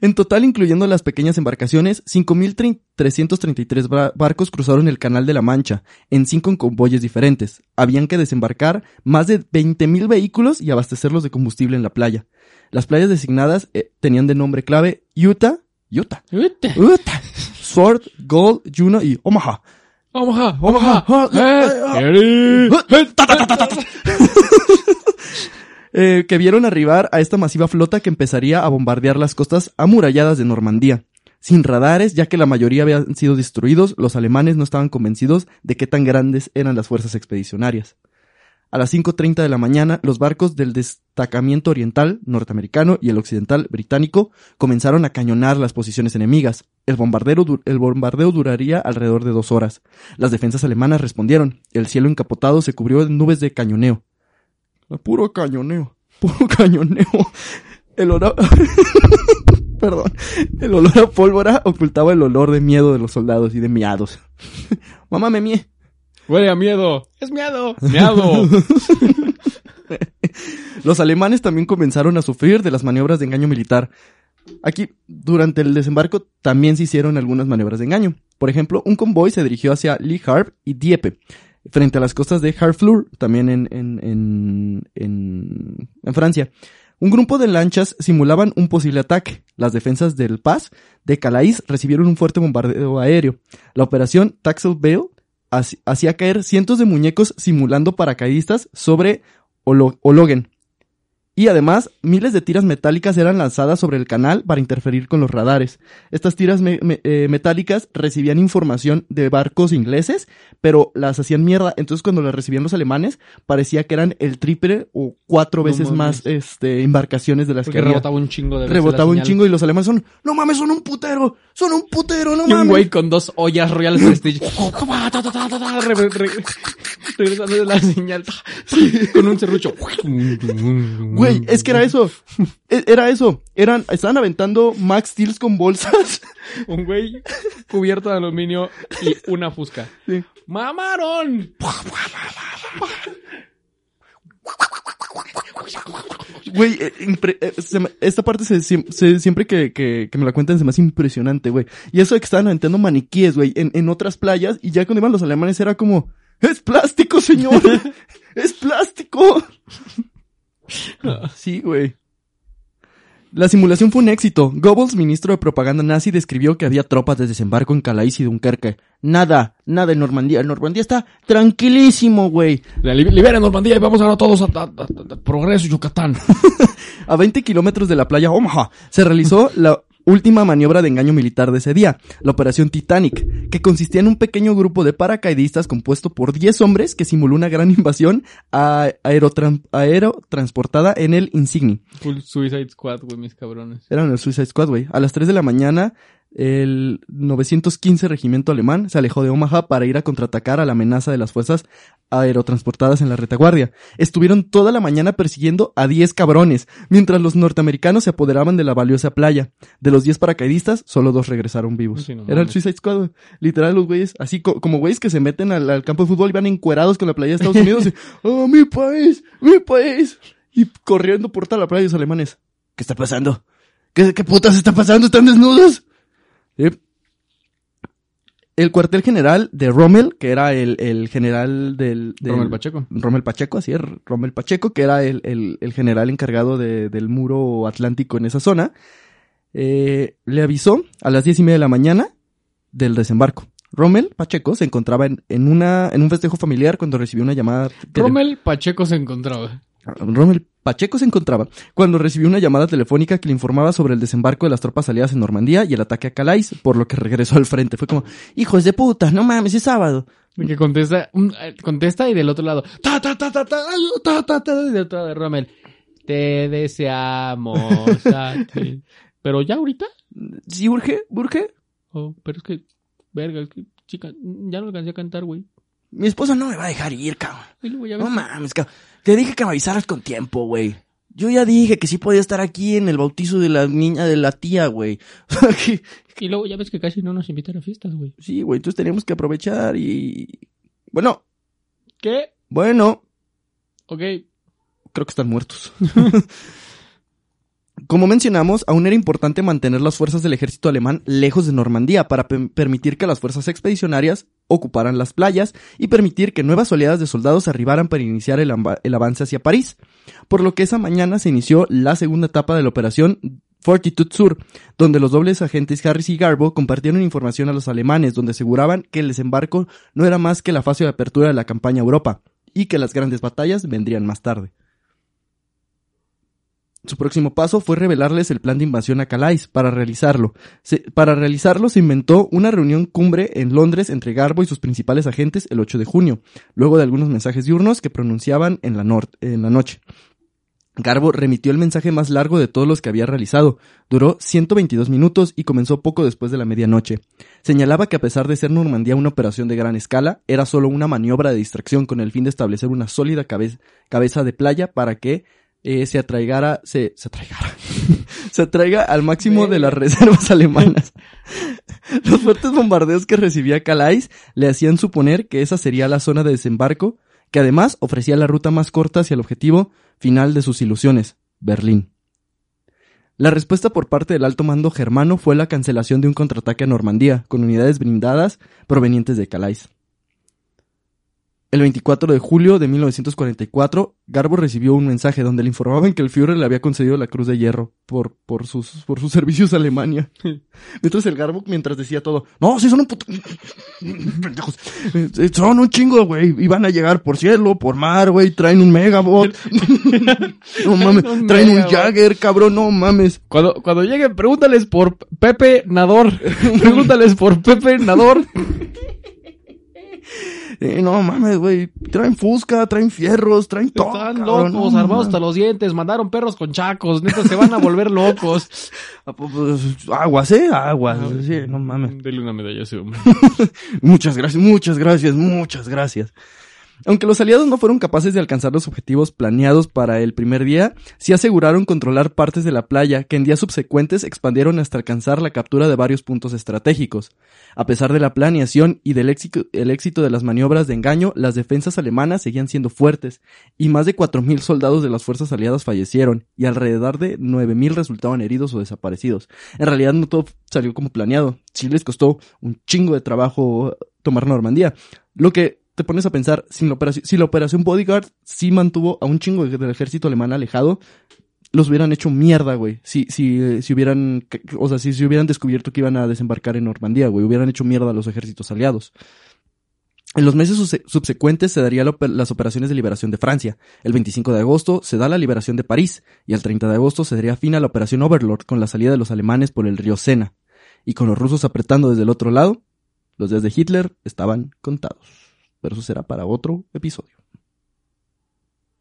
En total, incluyendo las pequeñas embarcaciones, 5,333 barcos cruzaron el Canal de la Mancha, en 5 convoyes diferentes. Habían que desembarcar más de 20,000 vehículos y abastecerlos de combustible en la playa. Las playas designadas tenían de nombre clave Utah, Sword, Gold, Juno y Omaha. Que vieron arribar a esta masiva flota que empezaría a bombardear las costas amuralladas de Normandía. Sin radares, ya que la mayoría habían sido destruidos, los alemanes no estaban convencidos de qué tan grandes eran las fuerzas expedicionarias. A las 5:30 de la mañana, los barcos del destacamento oriental norteamericano y el occidental británico comenzaron a cañonar las posiciones enemigas. El bombardeo duraría alrededor de 2 horas. Las defensas alemanas respondieron. El cielo encapotado se cubrió de nubes de cañoneo. Puro cañoneo. El olor a pólvora ocultaba el olor de miedo de los soldados y de miados. Mamá, me mié. Huele a miedo. Es miado. Miado. Los alemanes también comenzaron a sufrir de las maniobras de engaño militar. Aquí, durante el desembarco, también se hicieron algunas maniobras de engaño. Por ejemplo, un convoy se dirigió hacia Le Havre y Dieppe, frente a las costas de Harfleur, también en Francia. Un grupo de lanchas simulaban un posible ataque. Las defensas del Pas de Calais recibieron un fuerte bombardeo aéreo. La operación Taxel Bell hacía caer cientos de muñecos simulando paracaidistas sobre Ologen. Y además, miles de tiras metálicas eran lanzadas sobre el canal para interferir con los radares. Estas tiras metálicas recibían información de barcos ingleses, pero las hacían mierda. Entonces, cuando las recibían los alemanes, parecía que eran el triple o 4 veces más embarcaciones de las que rebotaba un chingo de veces. Rebotaba un chingo y los alemanes ¡no mames, son un putero! ¡Son un putero, no mames! Y un güey con 2 ollas Royal Prestige regresando de la señal con un serrucho. Güey, es que era eso. Estaban aventando Max Steels con bolsas. Un güey cubierto de aluminio y una fusca. Sí. ¡Mamaron! Güey, esta parte siempre que me la cuentan se me hace impresionante, güey. Y eso de que estaban aventando maniquíes, güey, en otras playas. Y ya cuando iban los alemanes era como, ¡es plástico, señor! ¡Es plástico! Sí, güey. La simulación fue un éxito. Goebbels, ministro de propaganda nazi, describió que había tropas de desembarco en Calais y Dunkerque. Nada en Normandía. Normandía está tranquilísimo, güey. Libera Normandía y vamos ahora todos a Progreso Yucatán. A 20 kilómetros de la playa Omaha se realizó la última maniobra de engaño militar de ese día, la Operación Titanic, que consistía en un pequeño grupo de paracaidistas compuesto por 10 hombres que simuló una gran invasión aerotransportada en el Insigni. Full Suicide Squad, güey, mis cabrones. Eran el Suicide Squad, güey. A las 3 de la mañana, el 915 Regimiento Alemán se alejó de Omaha para ir a contraatacar a la amenaza de las fuerzas aerotransportadas en la retaguardia. Estuvieron toda la mañana persiguiendo a 10 cabrones, mientras los norteamericanos se apoderaban de la valiosa playa. De los 10 paracaidistas, solo 2 regresaron vivos. Sí, no, era el Suicide Squad, güey. Literal, los güeyes, así como güeyes que se meten al campo de fútbol y van encuerados con la playa de Estados Unidos. Y, ¡oh, mi país! ¡Mi país! Y corriendo por toda la playa los alemanes. ¿Qué está pasando? ¿Qué putas está pasando? ¿Están desnudos? ¿Sí? El cuartel general de Rommel, que era el general del Rommel Pacheco, así es, Rommel Pacheco, que era el general encargado del muro atlántico en esa zona, le avisó a las 10:30 de la mañana del desembarco. Rommel Pacheco se encontraba en un festejo familiar cuando recibió una llamada. Rommel Pacheco se encontraba cuando recibió una llamada telefónica que le informaba sobre el desembarco de las tropas aliadas en Normandía y el ataque a Calais, por lo que regresó al frente. Fue como, hijos de puta, no mames, es sábado. Y que contesta y del otro lado, y del otro lado de Rommel, te deseamos a ti. ¿Pero ya ahorita? Sí, urge. Oh, pero es que, verga, es que, chica, ya no alcancé a cantar, güey. Mi esposa no me va a dejar ir, cabrón. No mames, cabrón. Te dije que me avisaras con tiempo, güey. Yo ya dije que sí podía estar aquí en el bautizo de la niña de la tía, güey. Y luego ya ves que casi no nos invitan a fiestas, güey. Sí, güey, entonces teníamos que aprovechar y... Bueno. ¿Qué? Bueno. Ok. Creo que están muertos. Como mencionamos, aún era importante mantener las fuerzas del ejército alemán lejos de Normandía para permitir que las fuerzas expedicionarias ocuparan las playas y permitir que nuevas oleadas de soldados arribaran para iniciar el avance hacia París. Por lo que esa mañana se inició la segunda etapa de la operación Fortitude Sur, donde los dobles agentes Harris y Garbo compartieron información a los alemanes, donde aseguraban que el desembarco no era más que la fase de apertura de la campaña Europa y que las grandes batallas vendrían más tarde. Su próximo paso fue revelarles el plan de invasión a Calais. Para realizarlo se inventó una reunión cumbre en Londres entre Garbo y sus principales agentes el 8 de junio, luego de algunos mensajes diurnos que pronunciaban en la noche. Garbo remitió el mensaje más largo de todos los que había realizado. Duró 122 minutos y comenzó poco después de la medianoche. Señalaba que a pesar de ser Normandía una operación de gran escala, era solo una maniobra de distracción con el fin de establecer una sólida cabeza de playa para que se atraiga al máximo de las reservas alemanas. Los fuertes bombardeos que recibía Calais le hacían suponer que esa sería la zona de desembarco, que además ofrecía la ruta más corta hacia el objetivo final de sus ilusiones, Berlín. La respuesta por parte del alto mando germano fue la cancelación de un contraataque a Normandía, con unidades blindadas provenientes de Calais. El 24 de julio de 1944, Garbo recibió un mensaje donde le informaban que el Führer le había concedido la Cruz de Hierro por sus servicios a Alemania. Mientras decía todo, no, sí son un puto... pendejos. Son un chingo, güey. Y van a llegar por cielo, por mar, güey. Traen un Megabot. No mames. Traen un Jagger, cabrón. No mames. Cuando lleguen, pregúntales por Pepe Nador. No mames, güey. Traen Fusca, traen fierros, traen todo. Están locos, no, armados hasta los dientes. Mandaron perros con chacos. Neta, se van a volver locos. Aguas. No, sí, no mames. Dele una medalla a ese hombre. Muchas gracias. Aunque los aliados no fueron capaces de alcanzar los objetivos planeados para el primer día, sí aseguraron controlar partes de la playa que en días subsecuentes expandieron hasta alcanzar la captura de varios puntos estratégicos. A pesar de la planeación y del éxito de las maniobras de engaño, las defensas alemanas seguían siendo fuertes y más de 4.000 soldados de las fuerzas aliadas fallecieron y alrededor de 9.000 resultaban heridos o desaparecidos. En realidad no todo salió como planeado. Sí les costó un chingo de trabajo tomar Normandía. Lo que... te pones a pensar, si la operación Bodyguard sí mantuvo a un chingo del ejército alemán alejado, los hubieran hecho mierda, güey. Si hubieran descubierto que iban a desembarcar en Normandía, güey. Hubieran hecho mierda a los ejércitos aliados. En los meses subsecuentes se darían las operaciones de liberación de Francia. El 25 de agosto se da la liberación de París. Y el 30 de agosto se daría fin a la operación Overlord con la salida de los alemanes por el río Sena. Y con los rusos apretando desde el otro lado, los días de Hitler estaban contados. Pero eso será para otro episodio.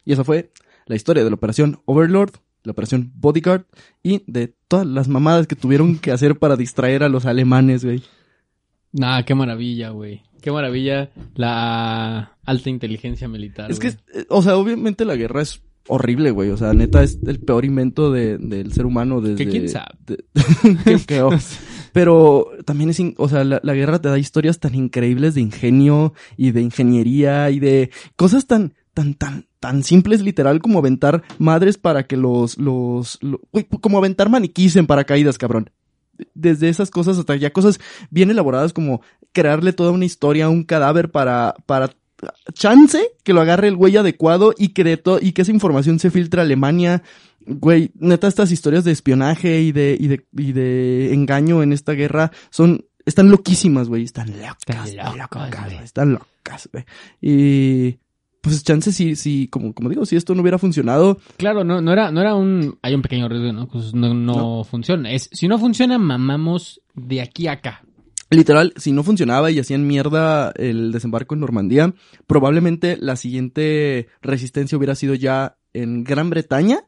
Y esa fue la historia de la operación Overlord, la operación Bodyguard y de todas las mamadas que tuvieron que hacer para distraer a los alemanes, güey. Nah, qué maravilla, güey. Qué maravilla la alta inteligencia militar. Es güey. Que, o sea, obviamente la guerra es horrible, güey. O sea, neta, es el peor invento del ser humano desde... Que quién sabe. Pero también es... la guerra te da historias tan increíbles de ingenio y de ingeniería y de cosas tan simples, literal, como aventar madres para que como aventar maniquís en paracaídas, cabrón. Desde esas cosas hasta ya cosas bien elaboradas como crearle toda una historia a un cadáver para chance que lo agarre el güey adecuado y que esa información se filtre a Alemania. Güey, neta, estas historias de espionaje y de engaño en esta guerra están loquísimas, güey. Están locas, güey. Y... pues chance sí, como digo, si esto no hubiera funcionado. Claro, no era un... Hay un pequeño riesgo, ¿no? Pues no funciona. Si no funciona, mamamos de aquí a acá. Literal, si no funcionaba y hacían mierda el desembarco en Normandía, probablemente la siguiente resistencia hubiera sido ya en Gran Bretaña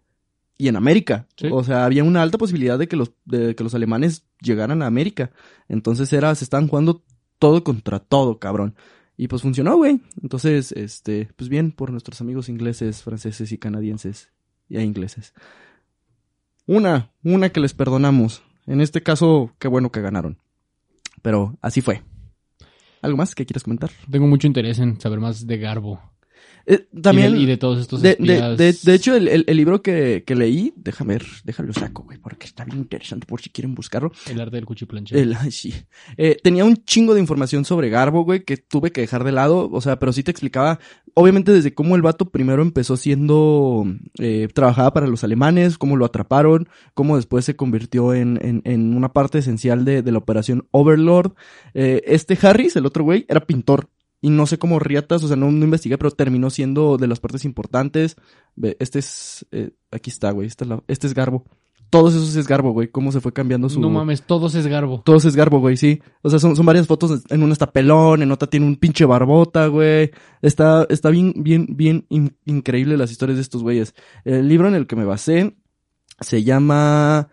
y en América. ¿Sí? O sea, había una alta posibilidad de que los alemanes llegaran a América. Entonces se estaban jugando todo contra todo, cabrón. Y pues funcionó, güey. Entonces, pues bien, por nuestros amigos ingleses, franceses y canadienses. Y ingleses. Una que les perdonamos. En este caso, qué bueno que ganaron. Pero así fue. ¿Algo más que quieras comentar? Tengo mucho interés en saber más de Garbo. También. Y de todos estos espías. De hecho, el libro que leí, déjalo saco, güey, porque está bien interesante por si quieren buscarlo. El arte del cuchiplanchero. Sí. Tenía un chingo de información sobre Garbo, güey, que tuve que dejar de lado, o sea, pero sí te explicaba, obviamente, desde cómo el vato primero empezó siendo, trabajaba para los alemanes, cómo lo atraparon, cómo después se convirtió en una parte esencial de la operación Overlord. Harris, el otro güey, era pintor. Y no sé cómo riatas, o sea, no investigué, pero terminó siendo de las partes importantes. Aquí está, güey, este es Garbo. Todos esos es Garbo, güey, cómo se fue cambiando su... No mames, todos es Garbo. Todos es Garbo, güey, sí. O sea, son varias fotos, en una está pelón, en otra tiene un pinche barbota, güey. Está bien increíble las historias de estos güeyes. El libro en el que me basé se llama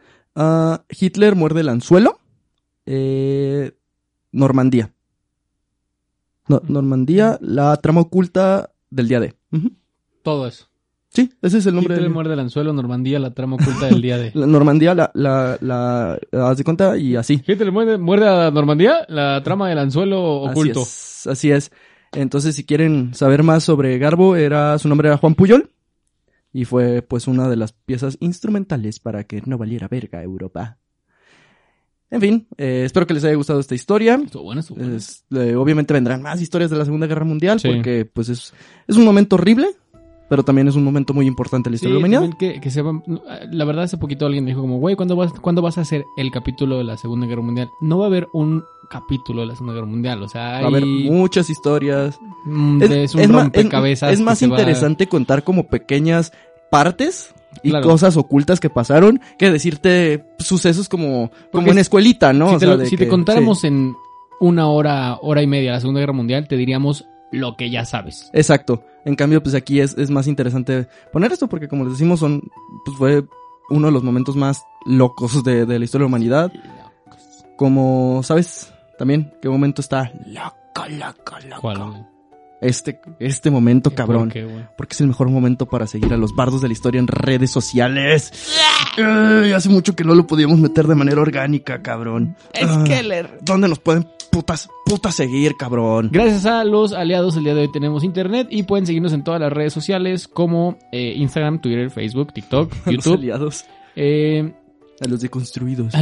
Hitler muerde el anzuelo, Normandía. Normandía, la trama oculta del día D. Uh-huh. Todo eso. Sí, ese es el nombre. Hitler muerde el anzuelo, Normandía, la trama oculta del día D. Normandía, la haz de cuenta y así. Hitler muerde a Normandía, la trama del anzuelo oculto. Así es. Entonces, si quieren saber más sobre Garbo, su nombre era Juan Pujol. Y fue, pues, una de las piezas instrumentales para que no valiera verga Europa. En fin, espero que les haya gustado esta historia. Estuvo buena. Obviamente vendrán más historias de la Segunda Guerra Mundial, sí. Porque pues es un momento horrible, pero también es un momento muy importante en la historia de la humanidad. Que sepan, la verdad, hace poquito alguien dijo como, güey, ¿cuándo vas a hacer el capítulo de la Segunda Guerra Mundial? No va a haber un capítulo de la Segunda Guerra Mundial, o sea, va a haber muchas historias. Es un rompecabezas. Es más interesante contar como pequeñas partes... y claro. Cosas ocultas que pasaron, que decirte sucesos como en escuelita, ¿no? Si te contáramos en una hora y media la Segunda Guerra Mundial, te diríamos lo que ya sabes. Exacto. En cambio, pues aquí es más interesante poner esto, porque como les decimos, fue uno de los momentos más locos de la historia de la humanidad. Locos. Como, ¿sabes? También, ¿qué momento está? Loco. ¿Cuál? Este momento, cabrón. ¿Por qué, güey? Porque es el mejor momento para seguir a los bardos de la historia en redes sociales. Hace mucho que no lo podíamos meter de manera orgánica, cabrón. ¿Dónde nos pueden putas seguir, cabrón? Gracias a los aliados, el día de hoy tenemos internet y pueden seguirnos en todas las redes sociales como Instagram, Twitter, Facebook, TikTok, YouTube. Los aliados. A los deconstruidos.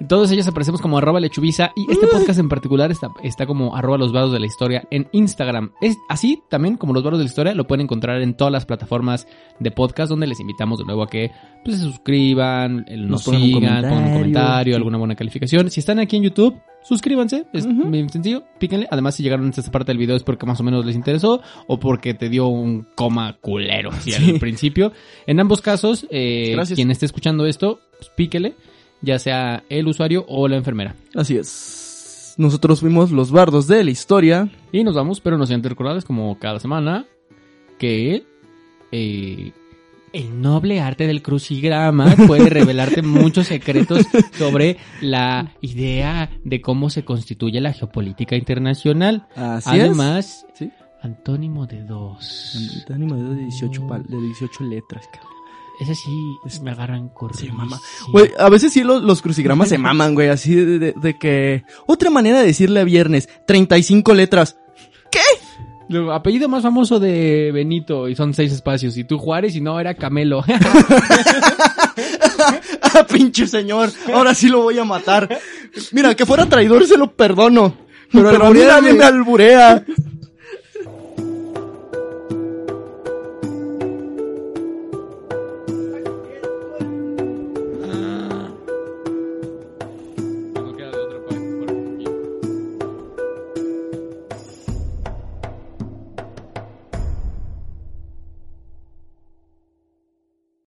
Y todos ellos aparecemos como @Mechuvisa. Y este podcast en particular está como @Los Bardos de la Historia en Instagram. Es así también como Los Bardos de la Historia lo pueden encontrar en todas las plataformas de podcast, donde les invitamos de nuevo a que pues, se suscriban, nos sigan, pongan un comentario, alguna buena calificación. Si están aquí en YouTube, suscríbanse, es bien sencillo, píquenle. Además, si llegaron hasta esta parte del video es porque más o menos les interesó o porque te dio un coma culero al principio. En ambos casos, quien esté escuchando esto, pues, píquele. Ya sea el usuario o la enfermera. Así es. Nosotros fuimos Los Bardos de la Historia. Y nos vamos, pero no sean recordados como cada semana, que el noble arte del crucigrama puede revelarte muchos secretos sobre la idea de cómo se constituye la geopolítica internacional. Así además, es. ¿Sí? Antónimo de 2. Antónimo de 2 de 18 letras, cabrón. Ese sí me agarran corriendo. Sí, mamá. Güey, a veces sí los crucigramas se maman, güey. Así de que... Otra manera de decirle a viernes. 35 letras. ¿Qué? El apellido más famoso de Benito y son 6 espacios. Y tú Juárez y no, era Camelo. ¡Ah, pinche señor! Ahora sí lo voy a matar. Mira, que fuera traidor se lo perdono. Pero a mí me alburea.